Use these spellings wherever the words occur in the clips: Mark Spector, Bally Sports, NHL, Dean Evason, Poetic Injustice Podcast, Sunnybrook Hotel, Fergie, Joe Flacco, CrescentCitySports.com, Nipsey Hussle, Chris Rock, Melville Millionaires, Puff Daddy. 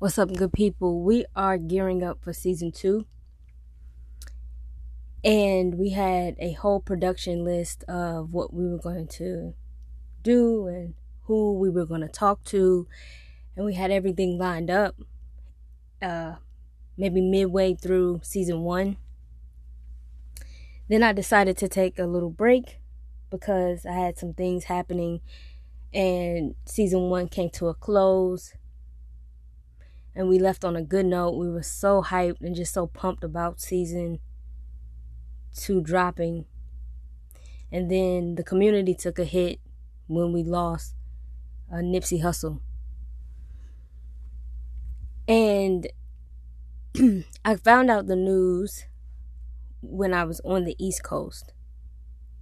What's up, good people? We are gearing up for season 2. And we had a whole production list of what we were going to do and who we were going to talk to. And we had everything lined up maybe midway through season 1. Then I decided to take a little break because I had some things happening and season 1 came to a close. And we left on a good note. We were so hyped and just so pumped about season 2 dropping. And then the community took a hit when we lost Nipsey Hussle. And I found out the news when I was on the East Coast.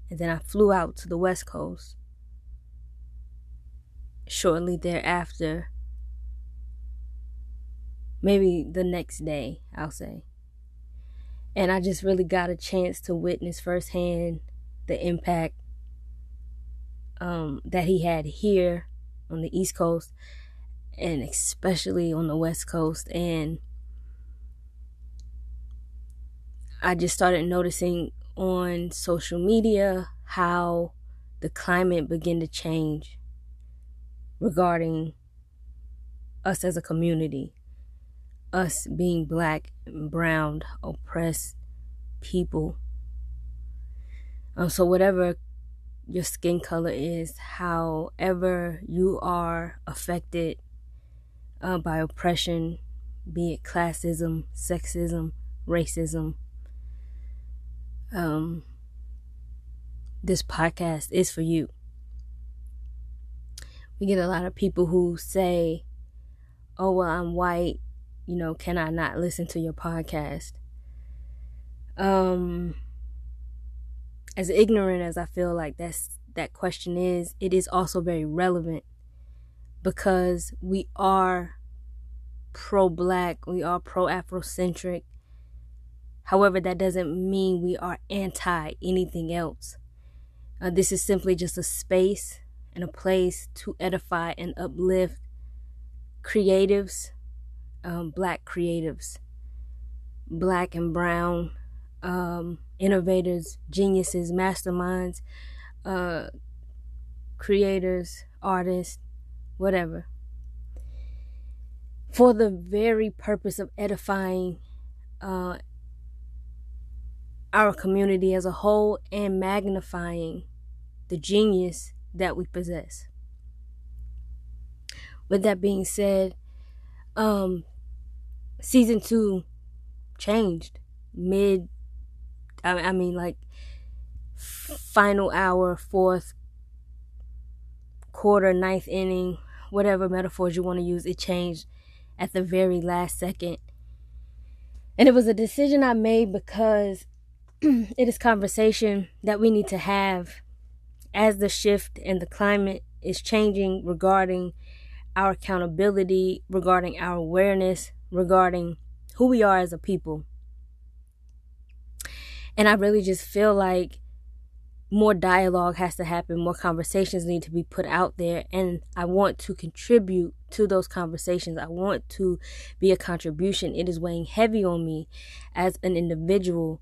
And then I flew out to the West Coast shortly thereafter. Maybe the next day, I'll say. And I just really got a chance to witness firsthand the impact that he had here on the East Coast and especially on the West Coast. And I just started noticing on social media how the climate began to change regarding us as a community. Us being black, brown, oppressed people. So whatever your skin color is, however you are affected by oppression, be it classism, sexism, racism, this podcast is for you. We get a lot of people who say, oh, well, I'm white. You know, can I not listen to your podcast? As ignorant as I feel like that question is, it is also very relevant because we are pro-black, we are pro-Afrocentric. However, that doesn't mean we are anti anything else. This is simply just a space and a place to edify and uplift creatives. Black creatives, black and brown innovators, geniuses, masterminds, creators, artists, whatever. For the very purpose of edifying our community as a whole and magnifying the genius that we possess. With that being said, Season 2 changed final hour, fourth quarter, ninth inning, whatever metaphors you want to use, it changed at the very last second. And it was a decision I made because it is conversation that we need to have as the shift and the climate is changing regarding our accountability, regarding our awareness, regarding who we are as a people. And I really just feel like more dialogue has to happen, more conversations need to be put out there, and I want to contribute to those conversations. I want to be a contribution. It is weighing heavy on me as an individual.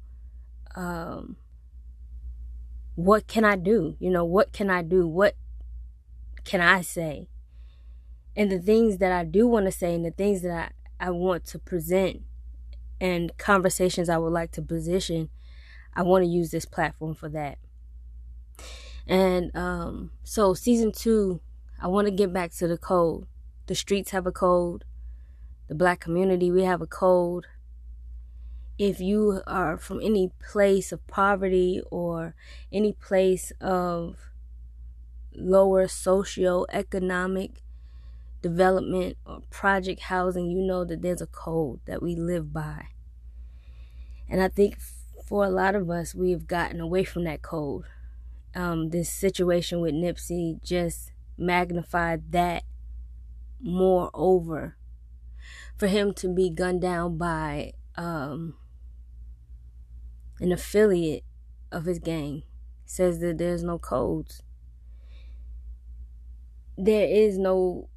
What can I do? You know, what can I do? What can I say? And the things that I do want to say and the things that I want to present and conversations I would like to position, I want to use this platform for that. And so season 2, I want to get back to the code. The streets have a code. The black community, we have a code. If you are from any place of poverty or any place of lower socioeconomic development or project housing, you know that there's a code that we live by. And I think for a lot of us, we've gotten away from that code. This situation with Nipsey just magnified that moreover. For him to be gunned down by an affiliate of his gang says that there's no codes. There is no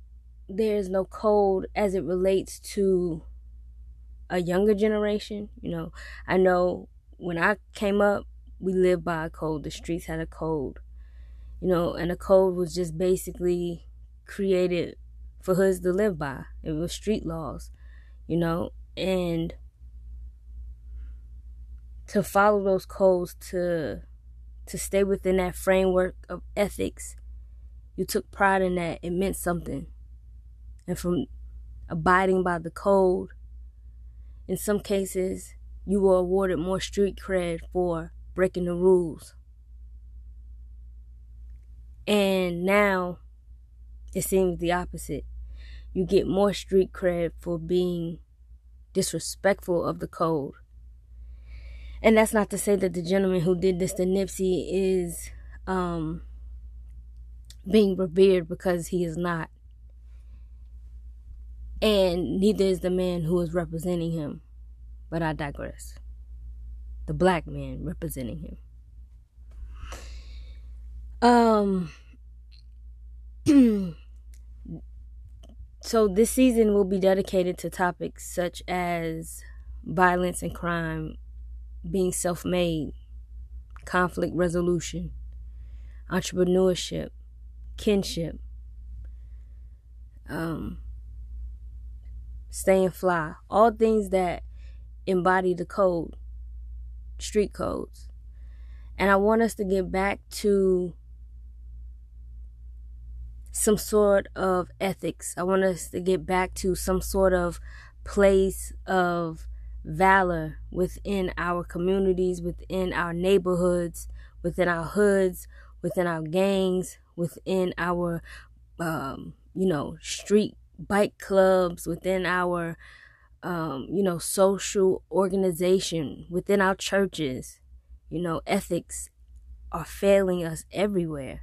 there is no code as it relates to a younger generation. You know, I know when I came up, we lived by a code. The streets had a code, you know, and the code was just basically created for hoods to live by. It was street laws, you know, and to follow those codes, to stay within that framework of ethics, you took pride in that. It meant something. And from abiding by the code, in some cases, you were awarded more street cred for breaking the rules. And now, it seems the opposite. You get more street cred for being disrespectful of the code. And that's not to say that the gentleman who did this to Nipsey is being revered, because he is not. And neither is the man who is representing him. But I digress. The black man representing him. So this season will be dedicated to topics such as violence and crime, being self-made, conflict resolution, entrepreneurship, kinship, staying fly, all things that embody the code, street codes. And I want us to get back to some sort of ethics. I want us to get back to some sort of place of valor within our communities, within our neighborhoods, within our hoods, within our gangs, within our, street bike clubs, within our, social organization, within our churches. You know, ethics are failing us everywhere.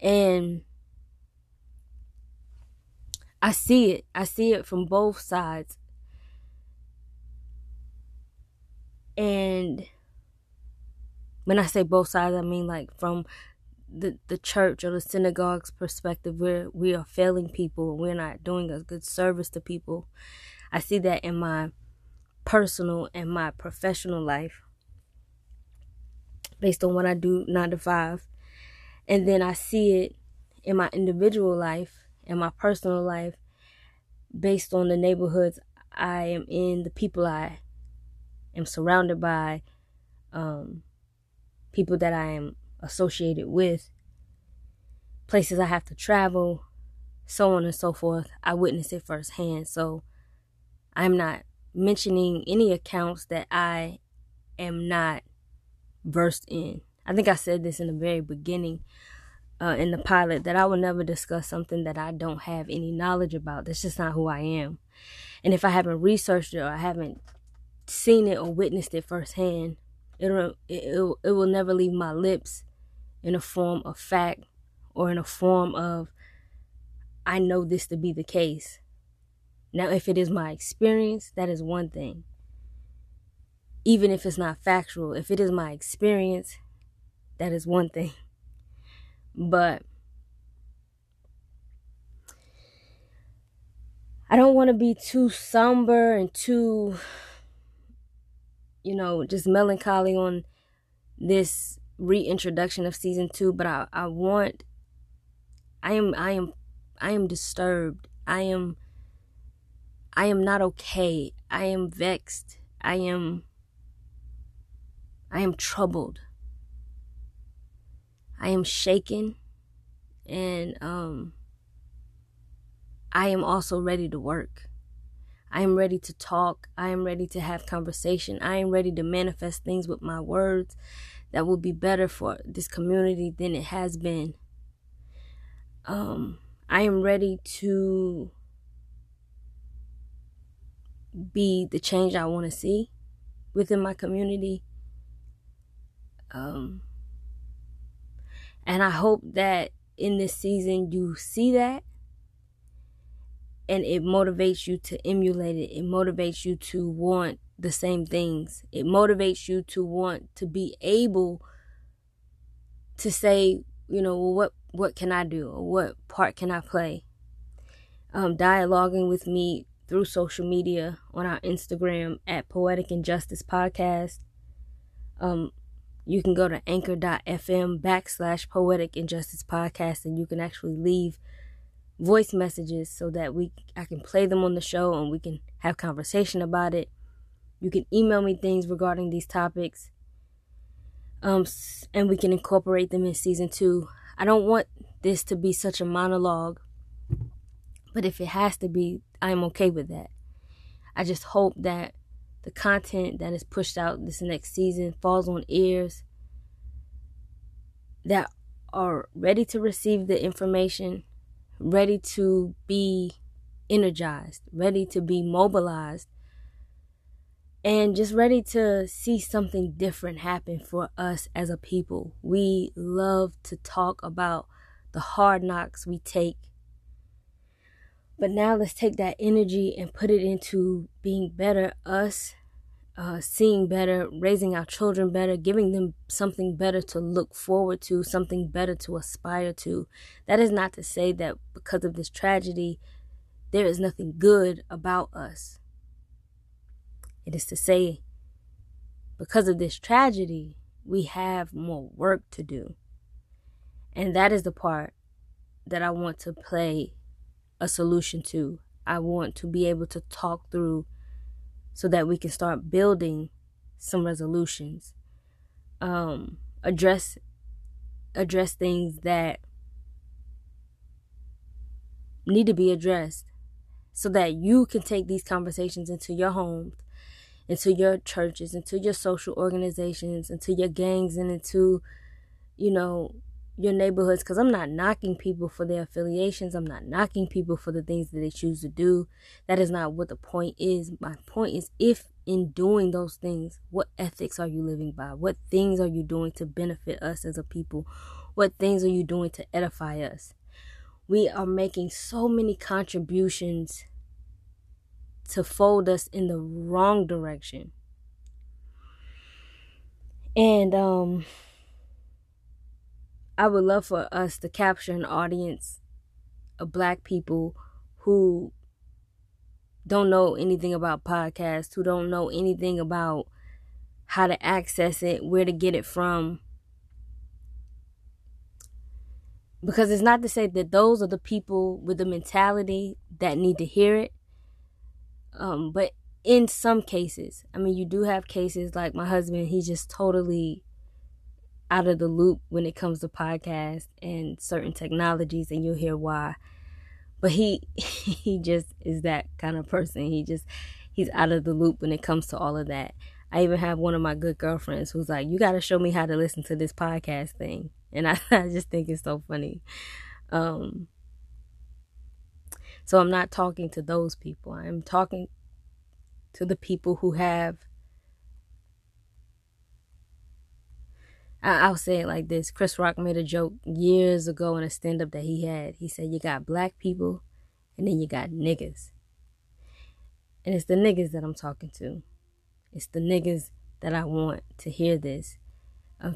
And I see it. I see it from both sides. And when I say both sides, I mean like from the church or the synagogue's perspective, where we are failing people. We're not doing a good service to people. I see that in my personal and my professional life, based on what I do 9 to 5. And then I see it in my individual life and my personal life, based on the neighborhoods I am in, the people I am surrounded by, people that I am associated with, places I have to travel, so on and so forth. I witnessed it firsthand, so I'm not mentioning any accounts that I am not versed in. I think I said this in the very beginning, in the pilot, that I will never discuss something that I don't have any knowledge about. That's just not who I am. And if I haven't researched it or I haven't seen it or witnessed it firsthand, it will never leave my lips in a form of fact or in a form of, I know this to be the case. Now, if it is my experience, that is one thing. Even if it's not factual, if it is my experience, that is one thing. But I don't want to be too somber and too, just melancholy on this reintroduction of season 2, but I am disturbed. I am not okay. I am vexed. I am troubled. I am shaken, and I am also ready to work. I am ready to talk. I am ready to have conversation. I am ready to manifest things with my words that will be better for this community than it has been. I am ready to be the change I want to see within my community. And I hope that in this season you see that, and it motivates you to emulate it. It motivates you to want the same things. It motivates you to want to be able to say, well, what can I do? Or what part can I play? dialoguing with me through social media on our Instagram at Poetic Injustice Podcast. You can go to anchor.fm/Poetic Injustice Podcast, and you can actually leave voice messages so that I can play them on the show and we can have conversation about it. You can email me things regarding these topics, and we can incorporate them in season 2. I don't want this to be such a monologue, but if it has to be, I'm okay with that. I just hope that the content that is pushed out this next season falls on ears that are ready to receive the information, ready to be energized, ready to be mobilized, and just ready to see something different happen for us as a people. We love to talk about the hard knocks we take. But now let's take that energy and put it into being better us, seeing better, raising our children better, giving them something better to look forward to, something better to aspire to. That is not to say that because of this tragedy, there is nothing good about us. It is to say, because of this tragedy, we have more work to do. And that is the part that I want to play a solution to. I want to be able to talk through so that we can start building some resolutions, address things that need to be addressed, so that you can take these conversations into your homes, into your churches, into your social organizations, into your gangs, and into, your neighborhoods. Because I'm not knocking people for their affiliations. I'm not knocking people for the things that they choose to do. That is not what the point is. My point is, if in doing those things, what ethics are you living by? What things are you doing to benefit us as a people? What things are you doing to edify us? We are making so many contributions to fold us in the wrong direction. And I would love for us to capture an audience of Black people who don't know anything about podcasts, who don't know anything about how to access it, where to get it from. Because it's not to say that those are the people with the mentality that need to hear it. But in some cases, you do have cases like my husband. He's just totally out of the loop when it comes to podcasts and certain technologies, and you'll hear why. But he just is that kind of person. He's out of the loop when it comes to all of that. I even have one of my good girlfriends who's like, you got to show me how to listen to this podcast thing. And I just think it's so funny. So I'm not talking to those people. I'm talking to the people who have, I'll say it like this. Chris Rock made a joke years ago in a stand-up that he had. He said, you got Black people, and then you got niggas. And it's the niggas that I'm talking to. It's the niggas that I want to hear this.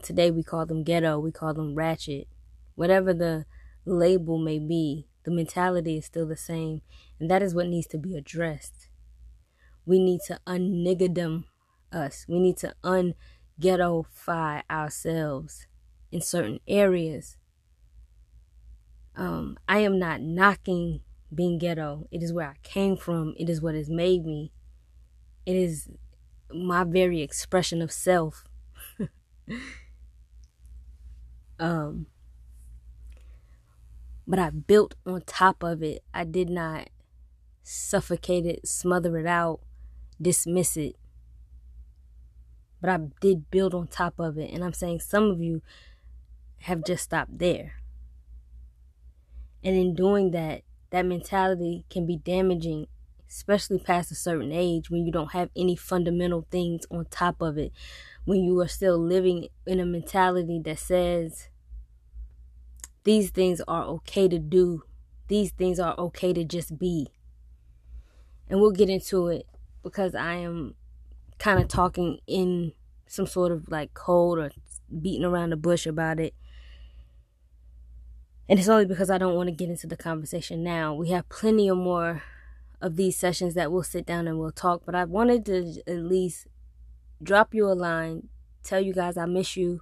Today we call them ghetto. We call them ratchet. Whatever the label may be, the mentality is still the same. And that is what needs to be addressed. We need to un-niggerdom us. We need to un-ghettoify ourselves in certain areas. I am not knocking being ghetto. It is where I came from. It is what has made me. It is my very expression of self. But I built on top of it. I did not suffocate it, smother it out, dismiss it. But I did build on top of it. And I'm saying some of you have just stopped there. And in doing that, that mentality can be damaging, especially past a certain age, when you don't have any fundamental things on top of it. When you are still living in a mentality that says, these things are okay to do. These things are okay to just be. And we'll get into it, because I am kind of talking in some sort of like cold or beating around the bush about it. And it's only because I don't want to get into the conversation now. We have plenty of more of these sessions that we'll sit down and we'll talk. But I wanted to at least drop you a line, tell you guys I miss you,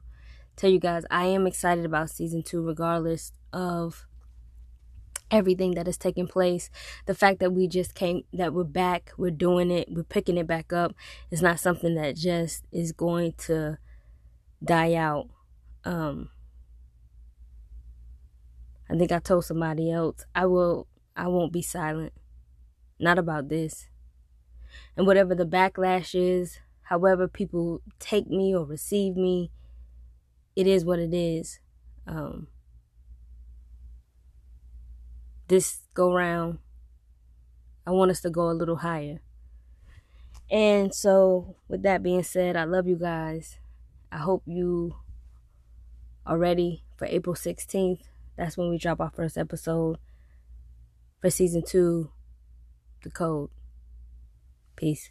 tell you guys I am excited about season 2 regardless of everything that has taken place. The fact that we just came, that we're back, we're doing it, we're picking it back up. It's not something that just is going to die out. I think I told somebody else, I won't be silent. Not about this. And whatever the backlash is, however people take me or receive me, it is what it is. This go round, I want us to go a little higher. And so, with that being said, I love you guys. I hope you are ready for April 16th. That's when we drop our first episode for season 2, The Code. Peace.